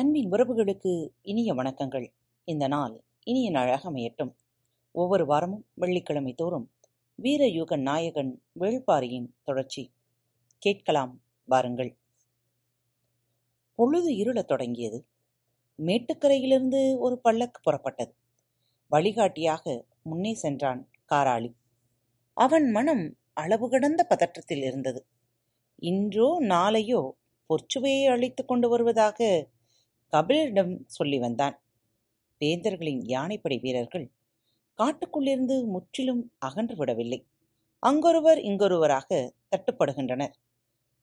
அன்பின் உறவுகளுக்கு இனிய வணக்கங்கள். இந்த நாள் இனிய நாளாக அமையட்டும். ஒவ்வொரு வாரமும் வெள்ளிக்கிழமை தோறும் வீரயுகன் நாயகன் வேள்பாரியின் தொடர்ச்சி கேட்கலாம் வாருங்கள். பொழுது இருளத் தொடங்கியது. மேட்டுக்கரையிலிருந்து ஒரு பல்லக்கு புறப்பட்டது. வழிகாட்டியாக முன்னே சென்றான் காராளி. அவன் மனம் அளவு கடந்த பதற்றத்தில் இருந்தது. இன்றோ நாளையோ பொற்சுவையை அழைத்து கொண்டு வருவதாக கபிலரிடம் சொல்லி வந்தான். வேந்தர்களின் யானைப்படை வீரர்கள் காட்டுக்குள்ளிருந்து முற்றிலும் அகன்று விடவில்லை. அங்கொருவர் இங்கொருவராக தட்டுப்படுகின்றனர்.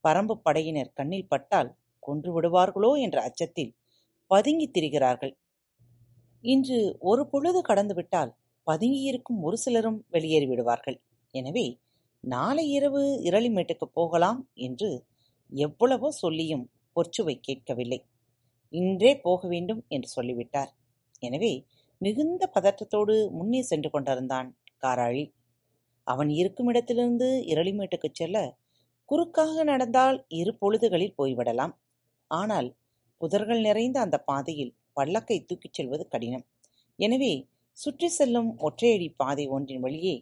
பரம்பு படையினர் கண்ணில் பட்டால் கொன்று விடுவார்களோ என்ற அச்சத்தில் பதுங்கி திரிகிறார்கள். இன்று ஒரு பொழுது கடந்துவிட்டால் பதுங்கியிருக்கும் ஒரு சிலரும் வெளியேறிவிடுவார்கள். எனவே நாளை இரவு இரளிமேட்டுக்கு போகலாம் என்று எவ்வளவோ சொல்லியும் பொற்சுவை கேட்கவில்லை. இன்றே போக வேண்டும் என்று சொல்லிவிட்டார். எனவே மிகுந்த பதற்றத்தோடு முன்னே சென்று கொண்டிருந்தான் காராளி. அவன் இருக்கும் இடத்திலிருந்து இரளிமேட்டுக்கு செல்ல குறுக்காக நடந்தால் இரு பொழுதுகளில் போய்விடலாம். ஆனால் புதர்கள் நிறைந்த அந்த பாதையில் பல்லக்கை தூக்கிச் செல்வது கடினம். எனவே சுற்றி செல்லும் ஒற்றையடி பாதை ஒன்றின் வழியே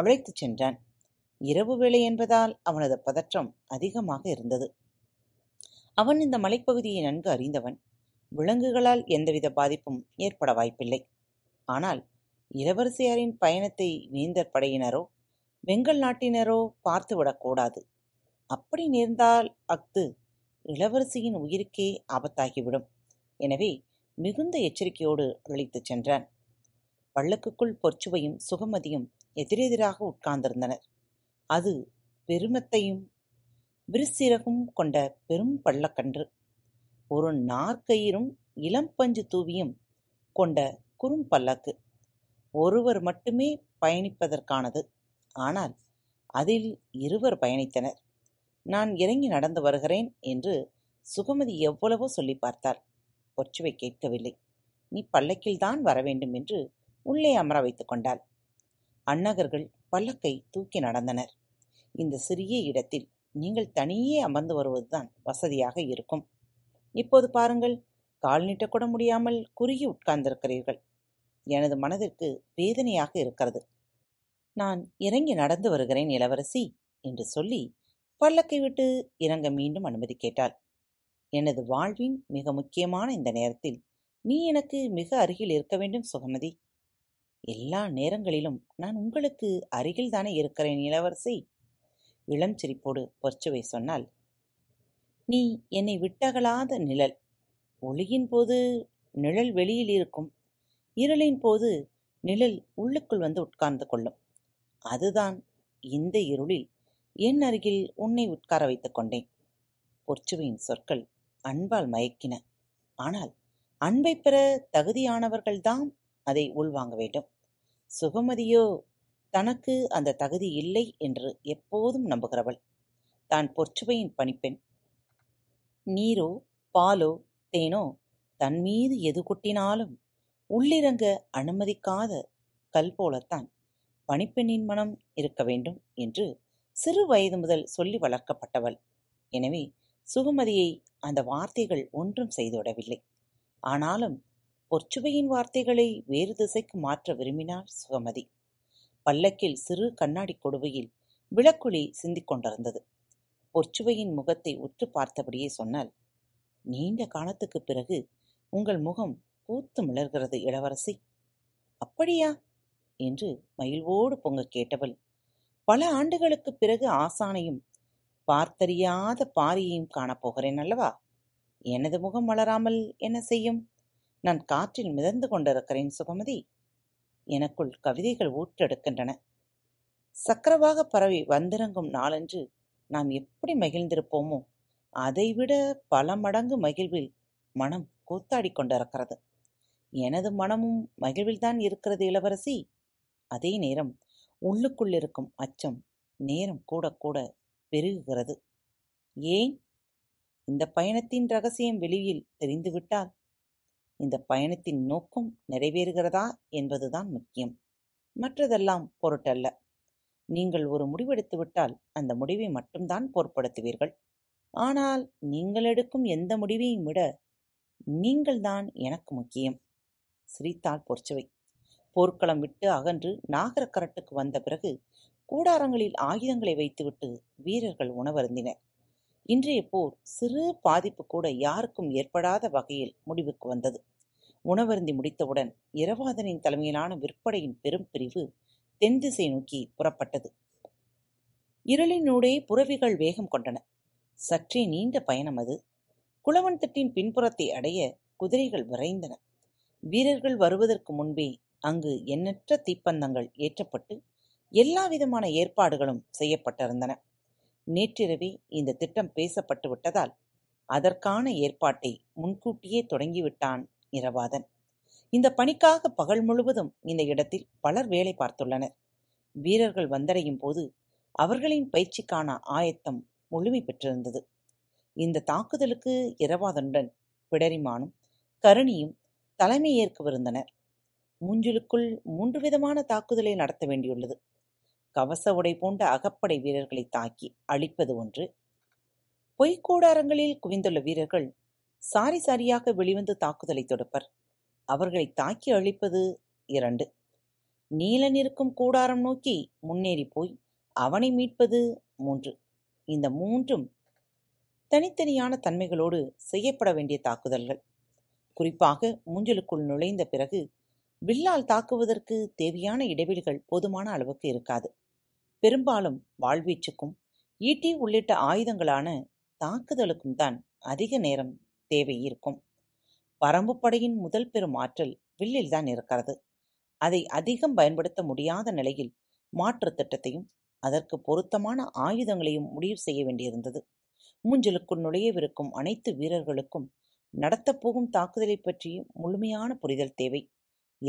அழைத்துச் சென்றான். இரவு வேளை என்பதால் அவனது பதற்றம் அதிகமாக இருந்தது. அவன் இந்த மலைப்பகுதியை நன்கு அறிந்தவன். விலங்குகளால் எந்தவித பாதிப்பும் ஏற்பட வாய்ப்பில்லை. ஆனால் இளவரசியாரின் பயணத்தை வேந்தர் படையினரோ வெங்கல் நாட்டினரோ பார்த்துவிடக்கூடாது. அப்படி நேர்ந்தால் அஃது இளவரசியின் உயிருக்கே ஆபத்தாகிவிடும். எனவே மிகுந்த எச்சரிக்கையோடு அழைத்து சென்றான். பல்லக்குக்குள் பொற்சுவையும் சுகமதியும் எதிரெதிராக உட்கார்ந்திருந்தனர். அது பெருமத்தையும் விரிசிறகும் கொண்ட பெரும் பள்ளக்கன்று. ஒரு நாற்கயிறும் இளம்பஞ்சு தூவியும் கொண்ட குறும் பல்லக்கு. ஒருவர் மட்டுமே பயணிப்பதற்கானது. ஆனால் அதில் இருவர் பயணித்தனர். நான் இறங்கி நடந்து வருகிறேன் என்று சுகமதி எவ்வளவோ சொல்லி பார்த்தாள். பொற்சுவை கேட்கவில்லை. நீ பல்லக்கில்தான் வர வேண்டும் என்று உள்ளே அமர வைத்து கொண்டாள். அண்ணகர்கள் பல்லக்கை தூக்கி நடந்தனர். இந்த சிறிய இடத்தில் நீங்கள் தனியே அமர்ந்து வருவதுதான் வசதியாக இருக்கும். இப்போது பாருங்கள், கால் நீட்டக்கூட முடியாமல் குறுகி உட்கார்ந்திருக்கிறீர்கள். எனது மனதிற்கு வேதனையாக இருக்கிறது. நான் இறங்கி நடந்து வருகிறேன் இளவரசி என்று சொல்லி பல்லக்கை விட்டு இறங்க மீண்டும் அனுமதி கேட்டாள். எனது வாழ்வின் மிக முக்கியமான இந்த நேரத்தில் நீ எனக்கு மிக அருகில் இருக்க வேண்டும் சுகமதி. எல்லா நேரங்களிலும் நான் உங்களுக்கு அருகில்தானே இருக்கிறேன் இளவரசி. இளம் சிரிப்போடு பொற்சுவை சொன்னால், நீ என்னை விட்டகலாத நிழல். ஒளியின் போது நிழல் வெளியில் இருக்கும், இருளின் போது நிழல் உள்ளுக்குள் வந்து உட்கார்ந்து கொள்ளும். அதுதான் இந்த இருளில் என் அருகில் உன்னை உட்கார வைத்துக் கொண்டேன். பொற்சுவையின் சொற்கள் அன்பால் மயக்கின. ஆனால் அன்பை பெற தகுதியானவர்கள்தான் அதை உள்வாங்க வேண்டும். சுகமதியோ தனக்கு அந்த தகுதி இல்லை என்று எப்போதும் நம்புகிறவள். தான் பொற்சுவையின் பணிப்பெண். நீரோ பாலோ தேனோ தன் மீது எது கொட்டினாலும் உள்ளிறங்க அனுமதிக்காத கல் போலத்தான் பணிப்பெண்ணின் மனம் இருக்க வேண்டும் என்று சிறு வயது முதல் சொல்லி வளர்க்கப்பட்டவள். எனவே சுகமதியை அந்த வார்த்தைகள் ஒன்றும் செய்துவிடவில்லை. ஆனாலும் பொற்சுவையின் வார்த்தைகளை வேறு திசைக்கு மாற்ற விரும்பினாள் சுகமதி. பல்லக்கில் சிறு கண்ணாடி கொடுவையில் விளக்குளி சிந்திக் கொண்டிருந்தது. பொற்சுவையின் முகத்தை உற்று பார்த்தபடியே சொன்னால், நீண்ட காலத்துக்கு பிறகு உங்கள் முகம் பூத்து மிளர்கிறது இளவரசி. அப்படியா என்று மயில்வோடு பொங்க கேட்டவள் பல ஆண்டுகளுக்கு பிறகு ஆசானையும் பார்த்தறியாத பாரியையும் காணப்போகிறேன் அல்லவா? எனது முகம் மலராமல் என்ன செய்யும்? நான் காற்றில் மிதந்து கொண்டிருக்கிறேன் சுகமதி. எனக்குள் கவிதைகள் ஊற்றெடுக்கின்றன. சக்கரவாக பரவி வந்திறங்கும் நாளன்று நாம் எப்படி மகிழ்ந்திருப்போமோ அதைவிட பல மடங்கு மகிழ்வில் மனம் கூத்தாடி கொண்டிருக்கிறது. எனது மனமும் மகிழ்வில்தான் இருக்கிறது இளவரசி. அதே நேரம் உள்ளுக்குள் இருக்கும் அச்சம் நேரம் கூட கூட பெருகுகிறது. ஏன்? இந்த பயணத்தின் ரகசியம் வெளியில் தெரிந்துவிட்டால் இந்த பயணத்தின் நோக்கம் நிறைவேறுகிறதா என்பதுதான் முக்கியம். மற்றதெல்லாம் பொருட்டல்ல. நீங்கள் ஒரு முடிவெடுத்துவிட்டால் அந்த முடிவை மட்டும்தான் பொருட்படுத்துவீர்கள். ஆனால் நீங்கள் எடுக்கும் எந்த முடிவையும் விட நீங்கள்தான் எனக்கு முக்கியம். சிரித்தாள் பொற்சுவை. போர்க்களம் விட்டு அகன்று நாகரக்கரட்டுக்கு வந்த பிறகு கூடாரங்களில் ஆயுதங்களை வைத்துவிட்டு வீரர்கள் உணவருந்தினர். இன்றைய போர் சிறு பாதிப்பு கூட யாருக்கும் ஏற்படாத வகையில் முடிவுக்கு வந்தது. உணவருந்தி முடித்தவுடன் இரவாதனின் தலைமையிலான விற்படையின் பெரும் பிரிவு தென் திசை நோக்கி புறப்பட்டது. இருளினூடே புறவிகள் வேகம் கொண்டன. சற்றே நீண்ட பயணம் அது. குளவன் திட்டின் பின்புறத்தை அடைய குதிரைகள் விரைந்தன. வீரர்கள் வருவதற்கு முன்பே அங்கு எண்ணற்ற தீப்பந்தங்கள் ஏற்றப்பட்டு எல்லா விதமான ஏற்பாடுகளும் செய்யப்பட்டிருந்தன. நேற்றிரவே இந்த திட்டம் பேசப்பட்டு விட்டதால் அதற்கான ஏற்பாட்டை முன்கூட்டியே தொடங்கிவிட்டான் இரவாதன். இந்த பணிக்காக பகல் முழுவதும் இந்த இடத்தில் பலர் வேலை பார்த்துள்ளனர். வீரர்கள் வந்தடையும் போது அவர்களின் பயிற்சிக்கான ஆயத்தம் முழுமை பெற்றிருந்தது. இந்த தாக்குதலுக்கு இரவாதனுடன் பிடரிமானும் கருணியும் தலைமை ஏற்கவிருந்தனர். மூஞ்சிலுக்குள் 3 விதமான தாக்குதலை நடத்த வேண்டியுள்ளது. கவச உடை போன்ற அகப்படை வீரர்களை தாக்கி அழிப்பது ஒன்று. பொய்க்கூடாரங்களில் குவிந்துள்ள வீரர்கள் சாரி சாரியாக வெளிவந்து தாக்குதலை தொடுப்பர். அவர்களை தாக்கி அழிப்பது 2. நீலன் இருக்கும் கூடாரம் நோக்கி முன்னேறி போய் அவனை மீட்பது 3. இந்த 3ம் தனித்தனியான தன்மைகளோடு செய்யப்பட வேண்டிய தாக்குதல்கள். குறிப்பாக மூஞ்சலுக்குள் நுழைந்த பிறகு வில்லால் தாக்குவதற்கு தேவையான இடைவெளிகள் போதுமான அளவுக்கு இருக்காது. பெரும்பாலும் வாழ்வீச்சுக்கும் ஈட்டி உள்ளிட்ட ஆயுதங்களான தாக்குதலுக்கும் தான் அதிக நேரம் தேவை இருக்கும். பரம்பு படையின் முதல் பெரும் ஆற்றல் வில்லில் தான் இருக்கிறது. அதை அதிகம் பயன்படுத்த முடியாத நிலையில் மாற்று திட்டத்தையும் அதற்கு பொருத்தமான ஆயுதங்களையும் முடிவு செய்ய வேண்டியிருந்தது. மூஞ்சலுக்குள் நுழையவிருக்கும் அனைத்து வீரர்களுக்கும் நடத்தப்போகும் தாக்குதலை பற்றி முழுமையான புரிதல் தேவை.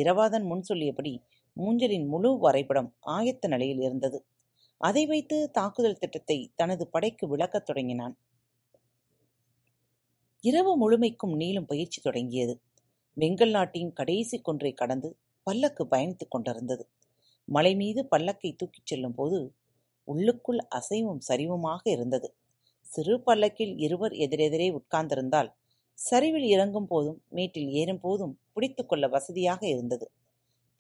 இரவாதன் முன் சொல்லியபடி மூஞ்சலின் முழு வரைபடம் ஆயத்த நிலையில் இருந்தது. அதை வைத்து தாக்குதல் திட்டத்தை தனது படைக்கு விளக்கத் தொடங்கினான். இரவு முழுமைக்கும் நீளும் பயிற்சி தொடங்கியது. வெங்கல் நாட்டின் கடைசி கொன்றை கடந்து பல்லக்கு பயணித்துக் கொண்டிருந்தது. மலை மீது பல்லக்கை தூக்கிச் செல்லும் போது உள்ளுக்குள் அசைவும் சரிவுமாக இருந்தது. சிறு பல்லக்கில் இருவர் எதிரெதிரே உட்கார்ந்திருந்தால் சரிவில் இறங்கும் போதும் மேட்டில் ஏறும் போதும் பிடித்து கொள்ள வசதியாக இருந்தது.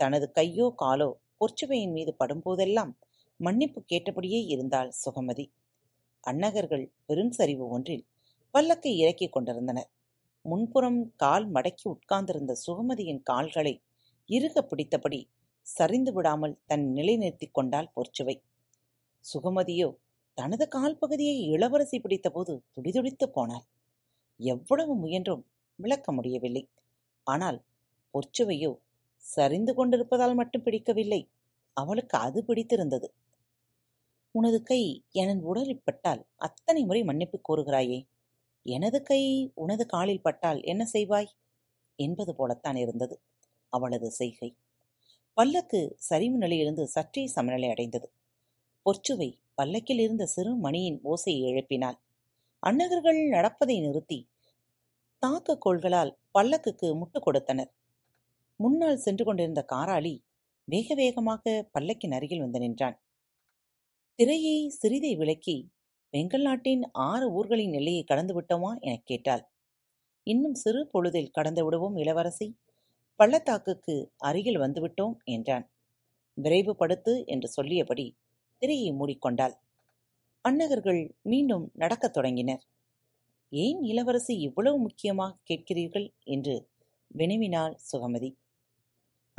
தனது கையோ காலோ பொற்சுவையின் மீது படும்போதெல்லாம் மன்னிப்பு கேட்டபடியே இருந்தாள் சுகமதி. அன்னகர்கள் பெரும் சரிவு ஒன்றில் பல்லக்கை இறக்கிக் கொண்டிருந்தனர். முன்புறம் கால் மடக்கி உட்கார்ந்திருந்த சுகமதியின் கால்களை இறுக பிடித்தபடி சரிந்து விடாமல் தன் நிலைநிறுத்தி கொண்டாள் பொற்சுவை. சுகமதியோ தனது கால் பகுதியை இளவரசி பிடித்தபோது துடிதுடித்து போனாள். எவ்வளவு முயன்றும் விளக்க முடியவில்லை. ஆனால் பொற்சுவையோ சரிந்து கொண்டிருப்பதால் மட்டும் பிடிக்கவில்லை, அவளுக்கு அது பிடித்திருந்தது. உனது கை எனன் உடலில் பட்டால் அத்தனை முறை மன்னிப்பு கோருகிறாயே, எனது கை உனது காலில் பட்டால் என்ன செய்வாய் என்பது போலத்தான் இருந்தது அவளது செய்கை. பல்லக்கு சரிவு நிலையிலிருந்து சற்றே சமநிலை அடைந்தது. பொற்சுவை பல்லக்கில் இருந்த சிறு மணியின் ஓசையை எழுப்பினாள். அன்னகர்கள் நடப்பதை நிறுத்தி தாக்க கோள்களால் பல்லக்குக்கு முட்டு கொடுத்தனர். முன்னால் சென்று கொண்டிருந்த காராளி வேக வேகமாக பல்லக்கின் அருகில் வந்து நின்றான். திரையை சிறிதை விலக்கி வெங்கல் நாட்டின் 6 ஊர்களின் எல்லையை கடந்து விட்டோமா எனக் கேட்டாள். இன்னும் சிறு பொழுதில் கடந்து விடுவோம் இளவரசி, பள்ளத்தாக்குக்கு அருகில் வந்துவிட்டோம் என்றான். விரைவு படுத்து என்று சொல்லியபடி திரையை மூடிக்கொண்டாள். அன்னகர்கள் மீண்டும் நடக்கத் தொடங்கினர். ஏன் இளவரசி இவ்வளவு முக்கியமாக கேட்கிறீர்கள் என்று வினவினாள் சுகமதி.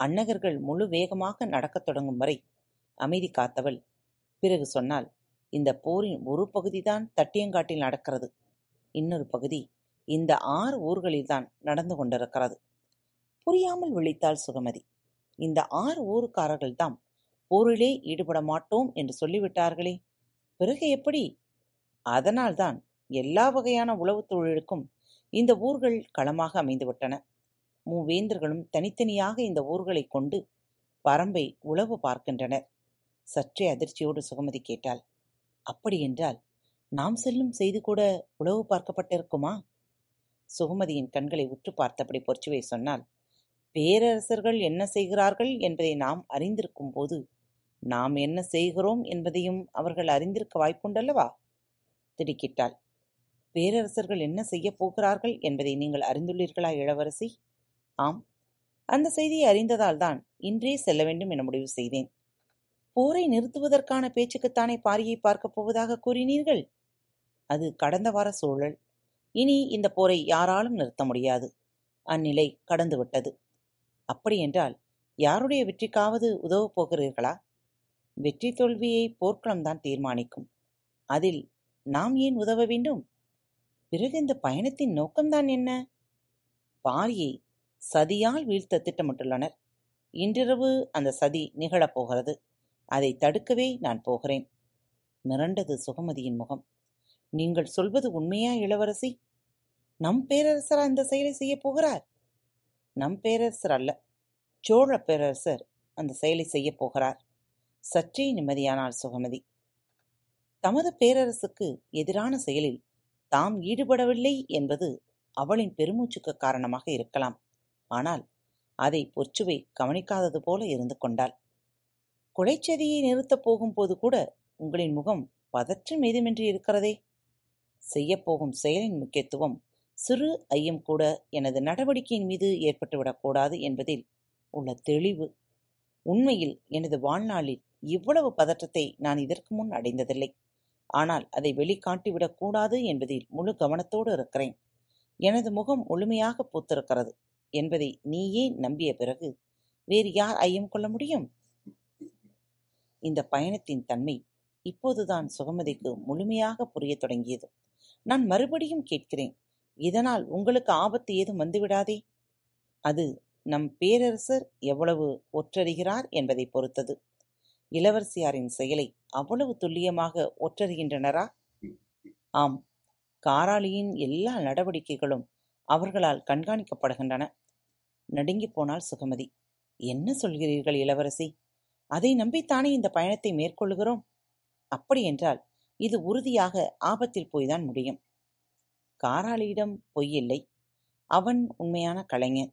அன்னகர்கள் முழு வேகமாக நடக்கத் தொடங்கும் வரை அமைதி காத்தவள் பிறகு சொன்னால், இந்த போரின் ஒரு பகுதிதான் தட்டியங்காட்டில் நடக்கிறது, இன்னொரு பகுதி இந்த 6 ஊர்களில்தான் நடந்து கொண்டிருக்கிறது. புரியாமல் விழித்தாள் சுகமதி. இந்த 6 ஊருக்காரர்கள்தான் போரிலே ஈடுபட மாட்டோம் என்று சொல்லிவிட்டார்களே, பிறகு எப்படி? அதனால்தான் எல்லா வகையான உளவுத் தொழிலுக்கும் இந்த ஊர்கள் களமாக அமைந்துவிட்டன. மூவேந்தர்களும் தனித்தனியாக இந்த ஊர்களை கொண்டு பரம்பை உளவு பார்க்கின்றனர். சற்றே அதிர்ச்சியோடு சுகமதி கேட்டாள், அப்படியென்றால் நாம் செல்லும் செய்து கூட உளவு பார்க்கப்பட்டிருக்குமா? சுகமதியின் கண்களை உற்று பார்த்தபடி பொற்சுவை சொன்னால், பேரரசர்கள் என்ன செய்கிறார்கள் என்பதை நாம் அறிந்திருக்கும் போது நாம் என்ன செய்கிறோம் என்பதையும் அவர்கள் அறிந்திருக்க வாய்ப்புண்டல்லவா திடுக்கிட்டாள். பேரரசர்கள் என்ன செய்ய போகிறார்கள் என்பதை நீங்கள் அறிந்துள்ளீர்களா இளவரசி? ஆம், அந்த செய்தியை அறிந்ததால் தான் இன்றே செல்ல வேண்டும் என முடிவு செய்தேன். போரை நிறுத்துவதற்கான பேச்சுக்குத்தானே பாரியை பார்க்கப் போவதாக கூறினீர்கள்? அது கடந்த வார சூழல். இனி இந்த போரை யாராலும் நிறுத்த முடியாது. அந்நிலை கடந்துவிட்டது. அப்படியென்றால் யாருடைய வெற்றிக்காவது உதவப் போகிறீர்களா? வெற்றி தோல்வியை போர்க்களம்தான் தீர்மானிக்கும். அதில் நாம் ஏன் உதவ வேண்டும்? பிறகு இந்த பயணத்தின் நோக்கம்தான் என்ன? பாரியை சதியால் வீழ்த்த திட்டமிட்டுள்ளனர். இன்றிரவு அந்த சதி நிகழப்போகிறது. அதை தடுக்கவே நான் போகிறேன். மிரண்டது சுகமதியின் முகம். நீங்கள் சொல்வது உண்மையா இளவரசி? நம் பேரரசரா இந்த செயலை செய்ய போகிறார்? நம் பேரரசர் அல்ல, சோழ பேரரசர் அந்த செயலை செய்ய போகிறார். சற்றே நிம்மதியானாள் சுகமதி. தமது பேரரசுக்கு எதிரான செயலில் தாம் ஈடுபடவில்லை என்பது அவளின் பெருமூச்சுக்கு காரணமாக இருக்கலாம். ஆனால் அதை பொச்சுவை கவனிக்காதது போல இருந்து கொண்டாள். கொலைச்சதியை நிறுத்தப் போகும்போது கூட உங்களின் முகம் பதற்றம் ஏதுமின்றி இருக்கிறதே. செய்யப்போகும் செயலின் முக்கியத்துவம் சிறு ஐயம் கூட எனது நடவடிக்கையின் மீது ஏற்பட்டுவிடக்கூடாது என்பதில் உள்ள தெளிவு. உண்மையில் எனது வாழ்நாளில் இவ்வளவு பதற்றத்தை நான் இதற்கு முன் அடைந்ததில்லை. ஆனால் அதை வெளிக்காட்டிவிடக்கூடாது என்பதில் முழு கவனத்தோடு இருக்கிறேன். எனது முகம் முழுமையாக பூத்திருக்கிறது என்பதை நீயே நம்பிய பிறகு வேறு யார் ஐயம் கொள்ள முடியும்? இந்த பயணத்தின் தன்மை இப்போதுதான் சுகமதிக்கு முழுமையாக புரிய தொடங்கியது. நான் மறுபடியும் கேட்கிறேன், இதனால் உங்களுக்கு ஆபத்து ஏதும் வந்துவிடாதே. அது நம் பேரரசர் எவ்வளவு ஒற்றறிகிறார் என்பதை பொறுத்தது. இளவரசியாரின் செயலை அவ்வளவு துல்லியமாக ஒற்றறிகின்றனரா? ஆம், காராளியின் எல்லா நடவடிக்கைகளும் அவர்களால் கண்காணிக்கப்படுகின்றன. நடுங்கி போனால் சுகமதி. என்ன சொல்கிறீர்கள் இளவரசி? அதை நம்பித்தானே இந்த பயணத்தை மேற்கொள்கிறோம். அப்படியென்றால் இது உறுதியாக ஆபத்தில் போய்தான் முடியும். காராளியிடம் பொய்யில்லை, அவன் உண்மையான கலைஞன்.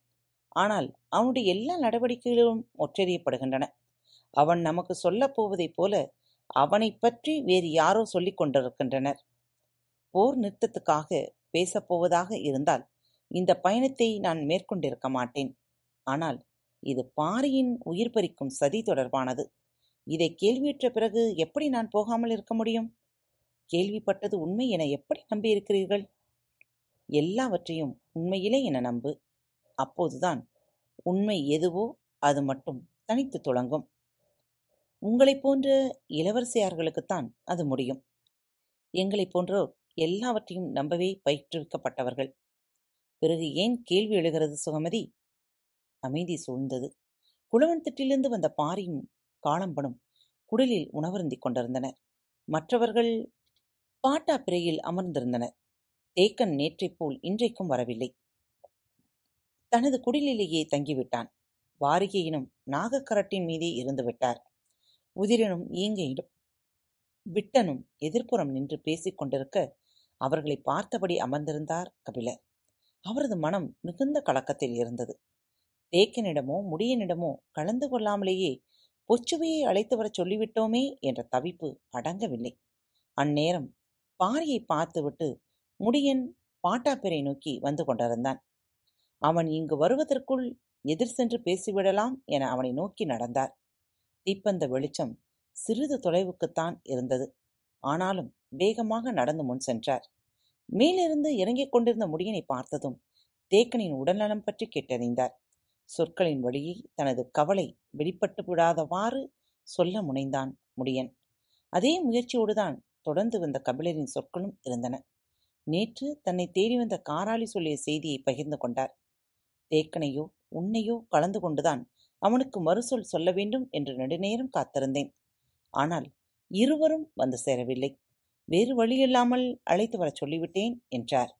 ஆனால் அவனுடைய எல்லா நடவடிக்கைகளும் ஒற்றறியப்படுகின்றன. அவன் நமக்கு சொல்லப் போவதைப் போல அவனை பற்றி வேறு யாரோ சொல்லிக் கொண்டிருக்கின்றனர். போர் நிறுத்தத்துக்காக பேசப்போவதாக இருந்தால் இந்த பயணத்தை நான் மேற்கொண்டிருக்க மாட்டேன். ஆனால் இது பாரியின் உயிர் பறிக்கும் சதி தொடர்பானது. இதை கேள்வியுற்ற பிறகு எப்படி நான் போகாமல் இருக்க முடியும்? கேள்விப்பட்டது உண்மை என எப்படி நம்பியிருக்கிறீர்கள்? எல்லாவற்றையும் உண்மையிலே என நம்பு. அப்போதுதான் உண்மை எதுவோ அது மட்டும் தனித்து துளங்கும். உங்களை போன்ற இளவரசியார்களுக்குத்தான் அது முடியும். எங்களை போன்றோர் எல்லாவற்றையும் நம்பவே பயிற்றுவிக்கப்பட்டவர்கள். பிறகு ஏன் கேள்வி எழுகிறது சுகமதி? அமைதி சூழ்ந்தது. குளவன் திட்டிலிருந்து வந்த பாரியும் காளம்பனும் குடலில் உணவருந்தி கொண்டிருந்தனர். மற்றவர்கள் பாட்டா பிறையில் அமர்ந்திருந்தனர். தேக்கன் நேற்றைப் போல் இன்றைக்கும் வரவில்லை. தனது குடிலிலேயே தங்கிவிட்டான். வாரிகையினும் நாகக்கரட்டின் மீதே இருந்து விட்டார். உதிரனும் ஈங்கையிடும் விட்டனும் எதிர்ப்புறம் நின்று பேசிக் கொண்டிருக்க அவர்களை பார்த்தபடி அமர்ந்திருந்தார் கபிலர். அவரது மனம் மிகுந்த கலக்கத்தில் இருந்தது. தேக்கனிடமோ முடியனிடமோ கலந்து கொள்ளாமலேயே பொச்சுவையை அழைத்து வர சொல்லிவிட்டோமே என்ற தவிப்பு அடங்கவில்லை. அந்நேரம் பாரியை பார்த்துவிட்டு முடியன் பாட்டாப்பிரை நோக்கி வந்து கொண்டிருந்தான். அவன் இங்கு வருவதற்குள் எதிர் சென்று பேசிவிடலாம் என அவனை நோக்கி நடந்தார். தீப்பந்த வெளிச்சம் சிறிது தொலைவுக்குத்தான் இருந்தது. ஆனாலும் வேகமாக நடந்து முன் சென்றார். மேலிருந்து இறங்கிக் கொண்டிருந்த முடியனை பார்த்ததும் தேக்கனின் உடல்நலம் பற்றி கேட்டறிந்தார். சொற்களின் வழியை தனது கவலை வெளிப்பட்டு விடாதவாறு சொல்ல முனைந்தான் முடியன். அதே முயற்சியோடுதான் தொடர்ந்து வந்த கபிலரின் சொற்களும் இருந்தன. நேற்று தன்னை தேடி வந்த காராளி சொல்லிய செய்தியை பகிர்ந்து கொண்டார். தேக்கனையோ உன்னையோ கலந்து கொண்டுதான் அவனுக்கு மறுசொல் சொல்ல வேண்டும் என்று நெடுநேரம் காத்திருந்தேன். ஆனால் இருவரும் வந்து சேரவில்லை. வேறு வழியில்லாமல் அழைத்து வர சொல்லிவிட்டேன் என்றார்.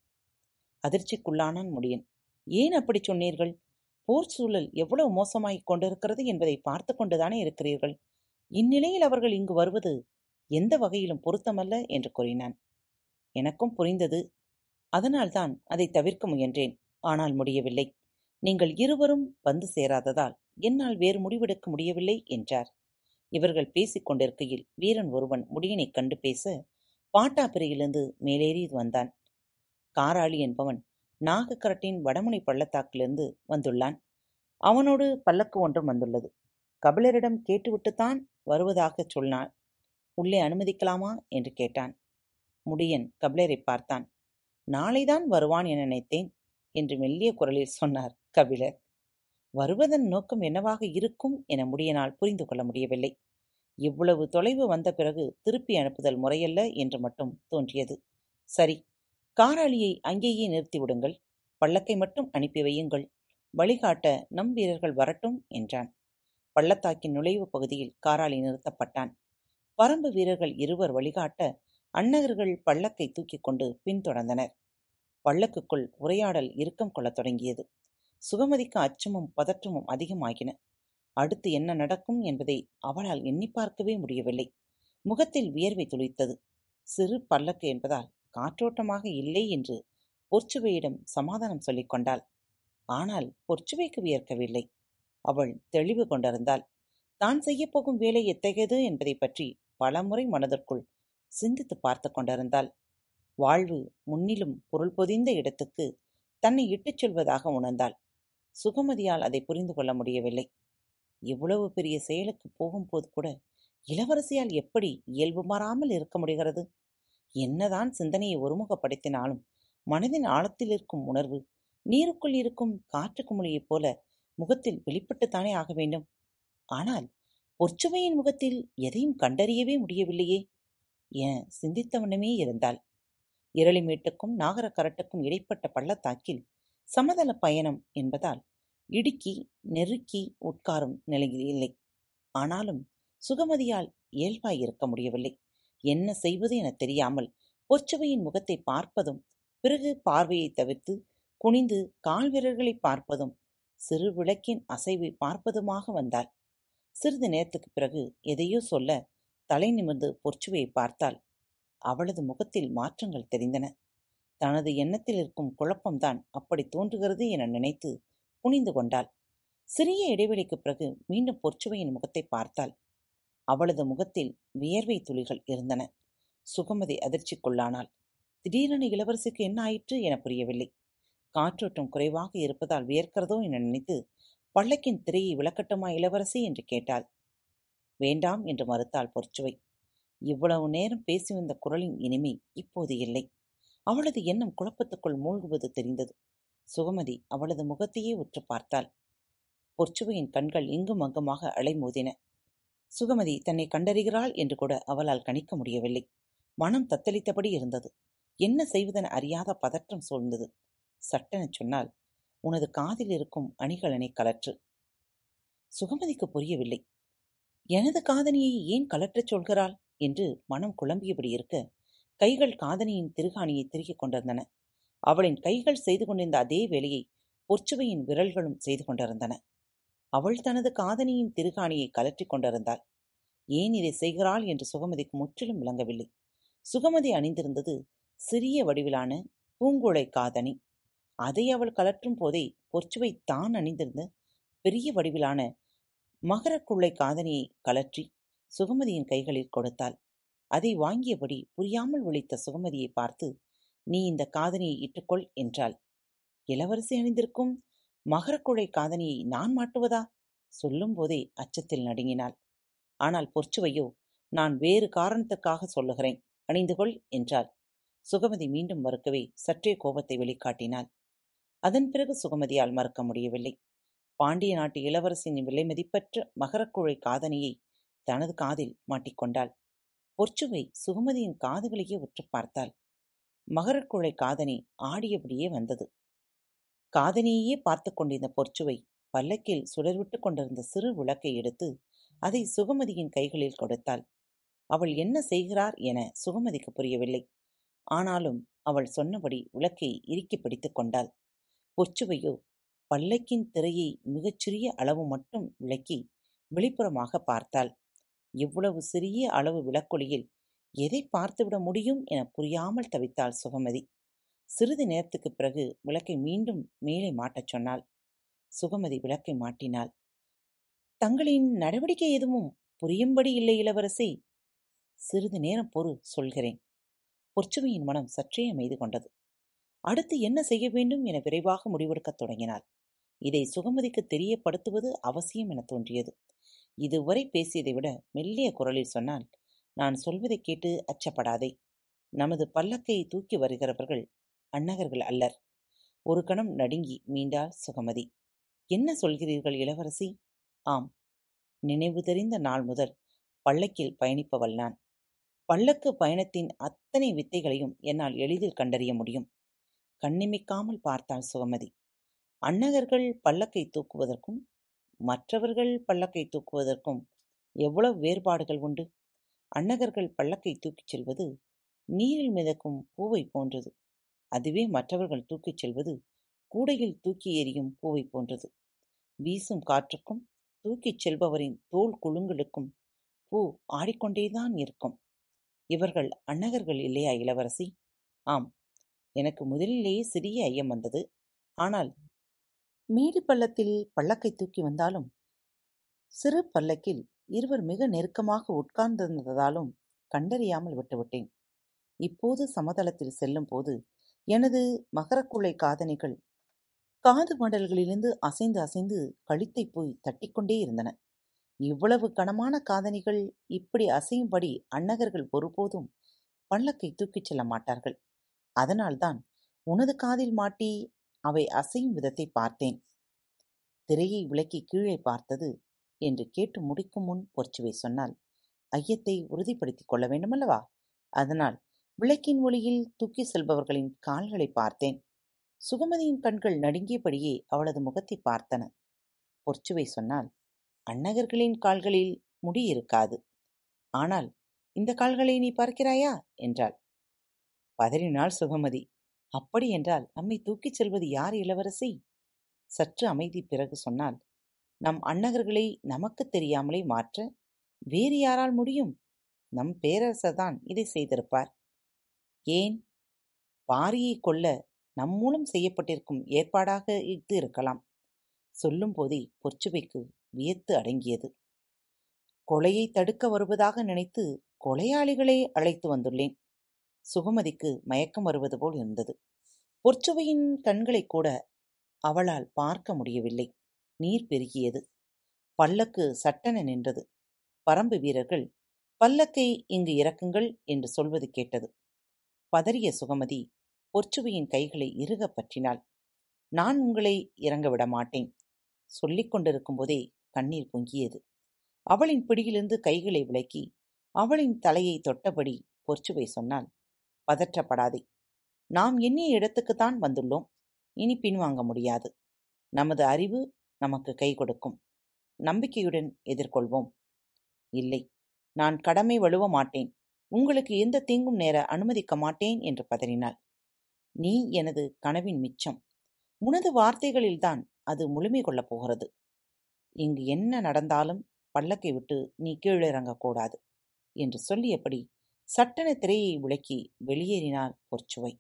அதிர்ச்சிக்குள்ளானான் முடியன். ஏன் அப்படி சொன்னீர்கள்? போர் சூழல் எவ்வளவு மோசமாகிக் கொண்டிருக்கிறது என்பதை பார்த்து கொண்டுதானே இருக்கிறீர்கள். இந்நிலையில் அவர்கள் இங்கு வருவது எந்த வகையிலும் பொருத்தமல்ல என்று கூறினான். எனக்கும் புரிந்தது, அதனால்தான் அதை தவிர்க்க முயன்றேன். ஆனால் முடியவில்லை. நீங்கள் இருவரும் வந்து சேராததால் என்னால் வேறு முடிவெடுக்க முடியவில்லை என்றார். இவர்கள் பேசிக் கொண்டிருக்கையில் வீரன் ஒருவன் முடியனைக் கண்டு பேச பாட்டாப்பிரையிலிருந்து மேலேறி வந்தான். காராளி என்பவன் நாகக்கரட்டின் வடமுனை பள்ளத்தாக்கிலிருந்து வந்துள்ளான். அவனோடு பல்லக்கு ஒன்றும் வந்துள்ளது. கபிலரிடம் கேட்டுவிட்டுத்தான் வருவதாகச் சொன்னான். உள்ளே அனுமதிக்கலாமா என்று கேட்டான். முடியன் கபிலரை பார்த்தான். நாளைதான் வருவான் என நினைத்தேன் என்று மெல்லிய குரலில் சொன்னார் கபிலர். வருவதன் நோக்கம் என்னவாக இருக்கும் என முடியனால் புரிந்து கொள்ள முடியவில்லை. இவ்வளவு தொலைவு வந்த பிறகு திருப்பி அனுப்புதல் முறையல்ல என்று மட்டும் தோன்றியது. சரி, காராளியை அங்கேயே நிறுத்திவிடுங்கள், பல்லக்கை மட்டும் அனுப்பி வையுங்கள், வழிகாட்ட நம் வீரர்கள் வரட்டும் என்றான். பள்ளத்தாக்கின் நுழைவு பகுதியில் காராளி நிறுத்தப்பட்டான். பரம்பு வீரர்கள் இருவர் வழிகாட்ட அண்ணகர்கள் பல்லக்கை தூக்கி கொண்டு பின்தொடர்ந்தனர். பல்லக்குக்குள் உரையாடல் இறுக்கம் கொள்ளத் தொடங்கியது. சுகமதிக்கு அச்சமும் பதற்றமும் அதிகமாகின. அடுத்து என்ன நடக்கும் என்பதை அவளால் எண்ணி பார்க்கவே முடியவில்லை. முகத்தில் வியர்வை துளித்தது. சிறு பல்லக்கு என்பதால் காற்றோட்டமாக இல்லை என்று பொற்சுவையிடம் சமாதானம் சொல்லிக் கொண்டாள். ஆனால் பொற்சுவைக்கு வியர்க்கவில்லை. அவள் தெளிவு கொண்டிருந்தாள். தான் செய்யப்போகும் வேலை எத்தகையது என்பதை பற்றி பலமுறை மனதிற்குள் சிந்தித்து பார்த்து கொண்டிருந்தாள். வாழ்வு முன்னிலும் பொருள் பொதிந்த இடத்துக்கு தன்னை இட்டுச் செல்வதாக உணர்ந்தாள். சுகமதியால் அதை புரிந்து கொள்ள முடியவில்லை. இவ்வளவு பெரிய செயலுக்கு போகும்போது கூட இளவரசியால் எப்படி இயல்பு மாறாமல் இருக்க முடிகிறது? என்னதான் சிந்தனையை ஒருமுகப்படுத்தினாலும் மனதின் ஆழத்தில் இருக்கும் உணர்வு நீருக்குள் இருக்கும் காற்று குமிழியைப் போல முகத்தில் வெளிப்பட்டுத்தானே ஆக வேண்டும். ஆனால் பொற்சுவையின் முகத்தில் எதையும் கண்டறியவே முடியவில்லையே என சிந்தித்தவனமே இருந்தாள். இரளிமேட்டுக்கும் நாகரக்கரட்டுக்கும் இடைப்பட்ட பள்ளத்தாக்கில் சமதள பயணம் என்பதால் இடுக்கி நெருக்கி உட்காரும் நிலையில் இல்லை. ஆனாலும் சுகமதியால் இயல்பாய் இருக்க முடியவில்லை. என்ன செய்வது என தெரியாமல் பொற்சுவையின் முகத்தை பார்ப்பதும், பிறகு பார்வையை தவிர்த்து குனிந்து கால்விரல்களை பார்ப்பதும், சிறு விளக்கின் அசைவை பார்ப்பதுமாக வந்தாள். சிறிது நேரத்துக்கு பிறகு எதையோ சொல்ல தலை நிமிர்ந்து பொற்சுவையை பார்த்தாள். அவளது முகத்தில் மாற்றங்கள் தெரிந்தன. தனது எண்ணத்தில் இருக்கும் குழப்பம்தான் அப்படி தோன்றுகிறது என நினைத்து புனிந்து கொண்டாள். சிறிய இடைவெளிக்கு பிறகு மீண்டும் பொற்சுவையின் முகத்தை பார்த்தாள். அவளது முகத்தில் வியர்வை துளிகள் இருந்தன. சுகமதி அதிர்ச்சிக்குள்ளானாள். திடீரென இளவரசிக்கு என்ன ஆயிற்று என புரியவில்லை. காற்றோட்டம் குறைவாக இருப்பதால் வியர்க்கிறதோ என நினைத்து பல்லக்கின் திரையை விளக்கட்டுமா இளவரசி என்று கேட்டாள். வேண்டாம் என்று மறுத்தாள் பொற்சுவை. இவ்வளவு நேரம் பேசி வந்த குரலின் இனிமை இப்போது இல்லை. அவளது எண்ணம் குழப்பத்துக்குள் மூழ்குவது தெரிந்தது. சுகமதி அவளது முகத்தையே உற்று பார்த்தாள். பொற்சுவையின் கண்கள் இங்கும் அங்குமாக அலைமோதின. சுகமதி தன்னை கண்டறிகிறாள் என்று கூட அவளால் கணிக்க முடியவில்லை. மனம் தத்தளித்தபடி இருந்தது. என்ன செய்வதென அறியாத பதற்றம் சூழ்ந்தது. சட்டென சொன்னால், உனது காதில் இருக்கும் அணிகலனை கலற்று. சுகமதிக்கு புரியவில்லை. எனது காதணியை ஏன் கலற்றச் சொல்கிறாள் என்று மனம் குழம்பியபடி இருக்க, கைகள் காதணியின் திருகாணியை திருகிக் கொண்டிருந்தன. அவளின் கைகள் செய்து கொண்டிருந்த அதே வேலையை பொற்சுவையின் விரல்களும் செய்து கொண்டிருந்தன. அவள் தனது காதணியின் திருகாணியை கலற்றி கொண்டிருந்தாள். ஏன் இதை செய்கிறாள் என்று சுகமதிக்கு முற்றிலும் விளங்கவில்லை. சுகமதி அணிந்திருந்தது சிறிய வடிவிலான பூங்குழை காதணி. அதை அவள் கலற்றும் போதே பொற்சுவை தான் அணிந்திருந்த பெரிய வடிவிலான மகரக்குள்ளை காதணியை கலற்றி சுகமதியின் கைகளில் கொடுத்தாள். அதை வாங்கியபடி புரியாமல் விழித்த சுகமதியை பார்த்து, நீ இந்த காதணியை இட்டுக்கொள் என்றாள். இளவரசி அணிந்திருக்கும் மகரக்குழை காதணியை நான் மாட்டுவதா? சொல்லும் போதே அச்சத்தில் நடுங்கினாள். ஆனால் பொற்சுவையோ, நான் வேறு காரணத்துக்காக சொல்லுகிறேன், அணிந்துகொள் என்றாள். சுகமதி மீண்டும் மறுக்கவே சற்றே கோபத்தை வெளிக்காட்டினாள். அதன் பிறகு சுகமதியால் மறுக்க முடியவில்லை. பாண்டிய நாட்டு இளவரசின் விலை மதிப்பற்ற மகரக்குழை காதணியை தனது காதில் மாட்டிக்கொண்டாள். பொற்சுவை சுகமதியின் காதுகளையே உற்று பார்த்தாள். மகரக்குழை காதணி ஆடியபடியே வந்தது. காதணியையே பார்த்து கொண்டிருந்த பொற்சுவை பல்லக்கில் சுடர்விட்டு கொண்டிருந்த சிறு விளக்கை எடுத்து அதை சுகமதியின் கைகளில் கொடுத்தாள். அவள் என்ன செய்கிறார் என சுகமதிக்கு புரியவில்லை. ஆனாலும் அவள் சொன்னபடி விளக்கை இறுக்கி பிடித்து கொண்டாள். பொற்சுவையோ பல்லக்கின் திரையை மிகச்சிறிய அளவு மட்டும் விளக்கி வெளிப்புறமாக பார்த்தாள். இவ்வளவு சிறிய அளவு விளக்கொளியில் எதை பார்த்துவிட முடியும் என புரியாமல் தவித்தாள் சுகமதி. சிறிது நேரத்துக்கு பிறகு விளக்கை மீண்டும் மேலே மாட்டச் சொன்னாள். சுகமதி விளக்கை மாட்டினாள். தங்களின் நடவடிக்கை எதுவும் புரியும்படி இல்லை இளவரசி. சிறிது நேரம் பொறு, சொல்கிறேன். பொற்சுவையின் மனம் சற்றே அமைதி கொண்டது. அடுத்து என்ன செய்ய வேண்டும் என விரைவாக முடிவெடுக்கத் தொடங்கினாள். இதை சுகமதிக்கு தெரியப்படுத்துவது அவசியம் என தோன்றியது. இதுவரை பேசியதை விட மெல்லிய குரலில் சொன்னால், நான் சொல்வதை கேட்டு அச்சப்படாதே. நமது பல்லக்கையை தூக்கி வருகிறவர்கள் அண்ணகர்கள் அல்லர். ஒரு கணம் நடுங்கி மீண்டாள் சுகமதி. என்ன சொல்கிறீர்கள் இளவரசி? ஆம், நினைவு தெரிந்த நாள் முதல் பல்லக்கில் பயணிப்பவள் நான். பல்லக்கு பயணத்தின் அத்தனை வித்தைகளையும் என்னால் எளிதில் கண்டறிய முடியும். கண்ணிமிக்காமல் பார்த்தாள் சுகமதி. அண்ணகர்கள் பல்லக்கை தூக்குவதற்கும் மற்றவர்கள் பல்லக்கை தூக்குவதற்கும் எவ்வளவு வேறுபாடுகள் உண்டு. அண்ணகர்கள் பல்லக்கை தூக்கிச் செல்வது நீரில் மிதக்கும் பூவை போன்றது. அதுவே மற்றவர்கள் தூக்கிச் செல்வது கூடையில் தூக்கி எறியும் பூவை போன்றது. வீசும் காற்றுக்கும் தூக்கிச் செல்பவரின் தோல் குலுங்களுக்கும் பூ ஆடிக்கொண்டேதான் இருக்கும். இவர்கள் அண்ணகர்கள் இல்லையா இளவரசி? ஆம், எனக்கு முதலிலேயே சிறிய ஐயம் வந்தது. ஆனால் மேடி பள்ளத்தில் பல்லக்கை தூக்கி வந்தாலும் சிறு பல்லக்கில் இருவர் மிக நெருக்கமாக உட்கார்ந்திருந்ததாலும் கண்டறியாமல் விட்டுவிட்டேன். இப்போது சமதளத்தில் செல்லும் போது எனது மகரக்குள்ளை காதணிகள் காது மடல்களிலிருந்து அசைந்து அசைந்து கழுத்தை போய் தட்டிக்கொண்டே இருந்தன. இவ்வளவு கனமான காதணிகள் இப்படி அசையும்படி அண்ணகர்கள் ஒருபோதும் பல்லக்கை தூக்கிச் செல்ல மாட்டார்கள். அதனால்தான் உனது காதில் மாட்டி அவை அசையும் விதத்தை பார்த்தேன். திரையை விலக்கி கீழே பார்த்தது என்று கேட்டு முடிக்கும் முன் பொற்சுவை சொன்னால், ஐயத்தை உறுதிப்படுத்திக் கொள்ள வேண்டுமல்லவா? அதனால் விளக்கின் ஒளியில் தூக்கி செல்பவர்களின் கால்களை பார்த்தேன். சுகமதியின் கண்கள் நடுங்கியபடியே அவளது முகத்தை பார்த்தன. பொற்சுவை சொன்னால், அண்ணகர்களின் கால்களில் முடி இருக்காது. ஆனால் இந்த கால்களை நீ பார்க்கிறாயா என்றாள். பதறினாள் சுகமதி. அப்படி என்றால் நம்மை தூக்கிச் செல்வது யார் இளவரசி? சற்று அமைதி பிறகு சொன்னால், நம் அண்ணகர்களை நமக்கு தெரியாமலே மாற்ற வேறு யாரால் முடியும்? நம் பேரரசர்தான் இதை செய்திருப்பார். ஏன், பாரியை கொல்ல நம் மூலம் செய்யப்பட்டிருக்கும் ஏற்பாடாக இது இருக்கலாம். சொல்லும் போதே பொற்சுவைக்கு வியத்து அடங்கியது. கொலையை தடுக்க வருவதாக நினைத்து கொலையாளிகளை அழைத்து வந்துள்ளேன். சுகமதிக்கு மயக்கம் வருவது போல் இருந்தது. பொற்சுவையின் கண்களை கூட அவளால் பார்க்க முடியவில்லை. நீர் பெருகியது. பல்லக்கு சட்டென நின்றது. பரம்பு வீரர்கள் பல்லக்கை இங்கு இறக்குங்கள் என்று சொல்வது கேட்டது. பதறிய சுகமதி பொற்சுவையின் கைகளை இறுக பற்றினாள். நான் உங்களை இறங்க விட மாட்டேன் சொல்லிக் கொண்டிருக்கும் போதே கண்ணீர் பொங்கியது. அவளின் பிடியிலிருந்து கைகளை விலக்கி அவளின் தலையை தொட்டபடி பொற்சுவை சொன்னால், பதற்றப்படாதே. நாம் எண்ணிய இடத்துக்குத்தான் வந்துள்ளோம். இனி பின்வாங்க முடியாது. நமது அறிவு நமக்கு கை கொடுக்கும். நம்பிக்கையுடன் எதிர்கொள்வோம். இல்லை, நான் கடமை வழுவ மாட்டேன். உங்களுக்கு எந்த தீங்கும் நேர அனுமதிக்க மாட்டேன் என்று பதறினாள். நீ எனது கனவின் மிச்சம். உனது வார்த்தைகளில்தான் அது முழுமை கொள்ளப் போகிறது. இங்கு என்ன நடந்தாலும் பல்லக்கை விட்டு நீ கீழிறங்கக்கூடாது என்று சொல்லியபடி சட்டன திரையை விளக்கி வெளியேறினாள் பொற்சுவை.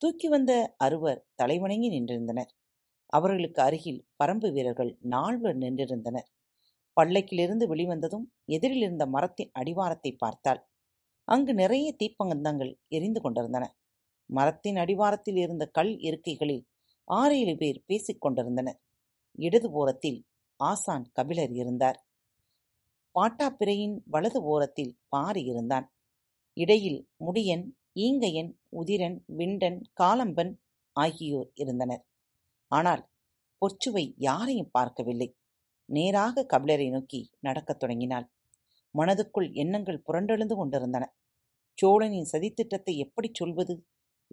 தூக்கி வந்த அறுவர் தலைவணங்கி நின்றிருந்தனர். அவர்களுக்கு அருகில் பரம்பு வீரர்கள் நால்வர் நின்றிருந்தனர். பல்லக்கிலிருந்து வெளிவந்ததும் எதிரிலிருந்த மரத்தின் அடிவாரத்தை பார்த்தாள். அங்கு நிறைய தீப்பந்தங்கள் எரிந்து கொண்டிருந்தன. மரத்தின் அடிவாரத்தில் இருந்த கல் இருக்கைகளில் 6-7 பேர் பேசிக்கொண்டிருந்தனர். இடது ஓரத்தில் ஆசான் கபிலர் இருந்தார். பாட்டாப்பிரையின் வலது ஓரத்தில் பாரி இருந்தான். இடையில் முடியன், ஈங்கையன், உதிரன், விண்டன், காலம்பன் ஆகியோர் இருந்தனர். ஆனால் பொற்சுவை யாரையும் பார்க்கவில்லை. நேராக கபிலரை நோக்கி நடக்கத் தொடங்கினாள். மனதுக்குள் எண்ணங்கள் புரண்டெழுந்து கொண்டிருந்தன. சோழனின் சதித்திட்டத்தை எப்படி சொல்வது?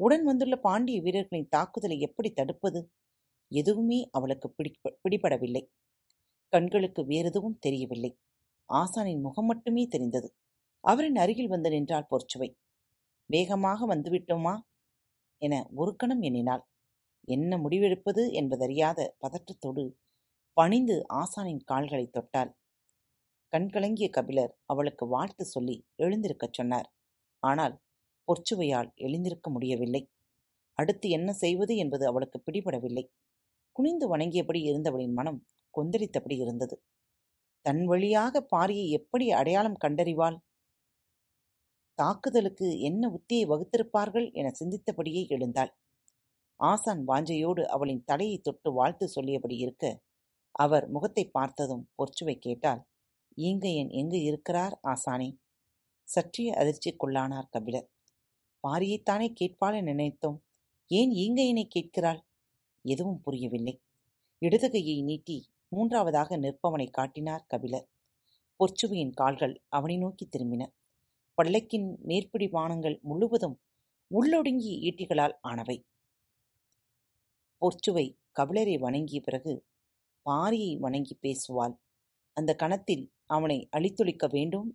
உடன் வந்துள்ள பாண்டிய வீரர்களின் தாக்குதலை எப்படி தடுப்பது? எதுவுமே அவளுக்கு பிடிபடவில்லை. கண்களுக்கு வேறெதுவும் தெரியவில்லை. ஆசானின் முகம் மட்டுமே தெரிந்தது. அவரின் அருகில் வந்து நின்றாள் பொற்சுவை. வேகமாக வந்துவிட்டோமா என ஒரு கணம் எண்ணினாள். என்ன முடிவெடுப்பது என்பதறியாத பதற்றத்தோடு பணிந்து ஆசானின் கால்களை தொட்டாள். கண்கலங்கிய கபிலர் அவளுக்கு வாழ்த்து சொல்லி எழுந்திருக்கச் சொன்னார். ஆனால் பொற்சுவையால் எழுந்திருக்க முடியவில்லை. அடுத்து என்ன செய்வது என்பது அவளுக்கு பிடிபடவில்லை. குனிந்து வணங்கியபடி இருந்தவளின் மனம் கொந்தளித்தபடி இருந்தது. தன் வழியாக பாரியை எப்படி அடையாளம் கண்டறிவாள்? தாக்குதலுக்கு என்ன உத்தியை வகுத்திருப்பார்கள் என சிந்தித்தபடியே எழுந்தாள். ஆசான் வாஞ்சையோடு அவளின் தலையை தொட்டு வாழ்த்து சொல்லியபடி இருக்க, அவர் முகத்தை பார்த்ததும் பொற்சுவை கேட்டாள், ஈங்கையன் எங்கு இருக்கிறார் ஆசானே? சற்றிய அதிர்ச்சிக்குள்ளானார் கபிலர். பாரியைத்தானே கேட்பாளே நினைத்தோம், ஏன் ஈங்கையனை கேட்கிறாள்? எதுவும் புரியவில்லை. இடதுகையை நீட்டி மூன்றாவதாக நிற்பவனை காட்டினார் கபிலர். பொற்சுவையின் கால்கள் அவனை நோக்கி திரும்பின. பல்லக்கின் மேற்பிடி பானங்கள் முழுவதும் உள்ளொடுங்கி ஈட்டிகளால் ஆனவை. பொற்சுவை கபிலரை வணங்கிய பிறகு பாரியை வணங்கி பேசுவாள். அந்த கணத்தில் அவனை அழித்தொழிக்க வேண்டும்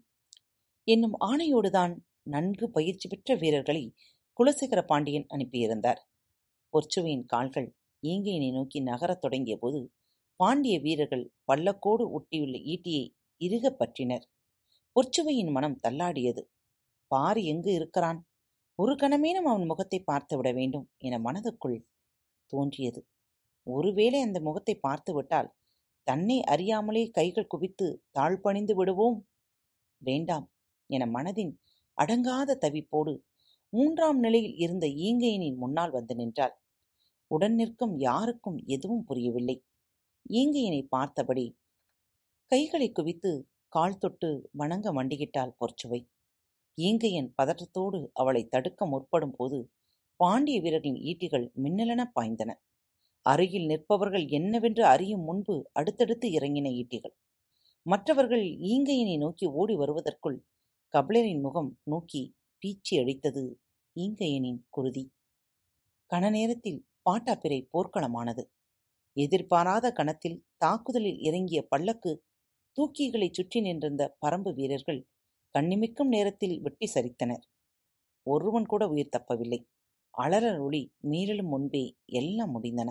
என்னும் ஆணையோடுதான் நன்கு பயிற்சி பெற்ற வீரர்களை குலசேகர பாண்டியன் அனுப்பியிருந்தார். பொற்சுவையின் கால்கள் ஈங்கையனை நோக்கி நகரத் தொடங்கிய போது பாண்டிய வீரர்கள் பல்லக்கோடு ஒட்டியுள்ள ஈட்டியை இறுக பற்றினர். பொற்சுவையின் மனம் தள்ளாடியது. பாரி எங்கு இருக்கிறான்? ஒரு கணமேனும் அவன் முகத்தை பார்த்துவிட வேண்டும் என மனதுக்குள் தோன்றியது. ஒருவேளை அந்த முகத்தை பார்த்துவிட்டால் தன்னை அறியாமலே கைகள் குவித்து தாழ்பணிந்து விடுவோம். வேண்டாம் என மனதின் அடங்காத தவிப்போடு மூன்றாம் நிலையில் இருந்த ஈங்கையனின் முன்னால் வந்து நின்றாள். உடன் நிற்கும் யாருக்கும் எதுவும் புரியவில்லை. ஈங்கையனை பார்த்தபடி கைகளை குவித்து கால் தொட்டு வணங்க மண்டிகிட்டாள் பொற்சுவை. ஈங்கையன் பதற்றத்தோடு அவளை தடுக்க முற்படும் போது பாண்டிய வீரர்களின் ஈட்டிகள் மின்னலென பாய்ந்தன. அருகில் நிற்பவர்கள் என்னவென்று அறியும் முன்பு அடுத்தடுத்து இறங்கின ஈட்டிகள். மற்றவர்கள் ஈங்கையனை நோக்கி ஓடி வருவதற்குள் கபிலரின் முகம் நோக்கி பீச்சி அடித்தது ஈங்கையனின் குருதி. கணநேரத்தில் பாட்டாப்பிரை போர்க்களமானது. எதிர்பாராத கணத்தில் தாக்குதலில் இறங்கிய பல்லக்கு தூக்கிகளை சுற்றி நின்றிருந்த பரம்பு வீரர்கள் கண்ணிமிக்கும் நேரத்தில் வெட்டி சரித்தனர். ஒருவன் கூட உயிர் தப்பவில்லை. அலறல் ஒளி மீறலும் முன்பே எல்லாம் முடிந்தன.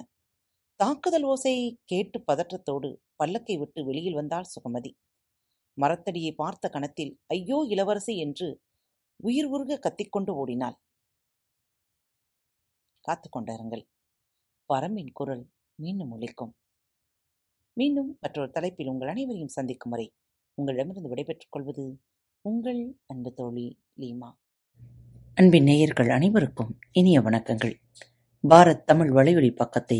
தாக்குதல் ஓசையை கேட்டு பதற்றத்தோடு பல்லக்கை விட்டு வெளியில் வந்தாள் சுகமதி. மரத்தடியை பார்த்த கணத்தில் ஐயோ இளவரசி என்று உயிர் உருக கத்திக்கொண்டு ஓடினாள். காத்துக்கொண்டிருங்கள், பரம்பின் குரல் மீண்டும் ஒலிக்கும். மீண்டும் மற்றொரு தலைப்பில் உங்கள் அனைவரையும் சந்திக்கும் வரை உங்களிடமிருந்து விடைபெற்றுக் கொள்வது உங்கள் அன்பு தோழி லீமா. அன்பின் நேயர்கள் அனைவருக்கும் இனிய வணக்கங்கள். பாரத் தமிழ் வலையொலி பக்கத்தை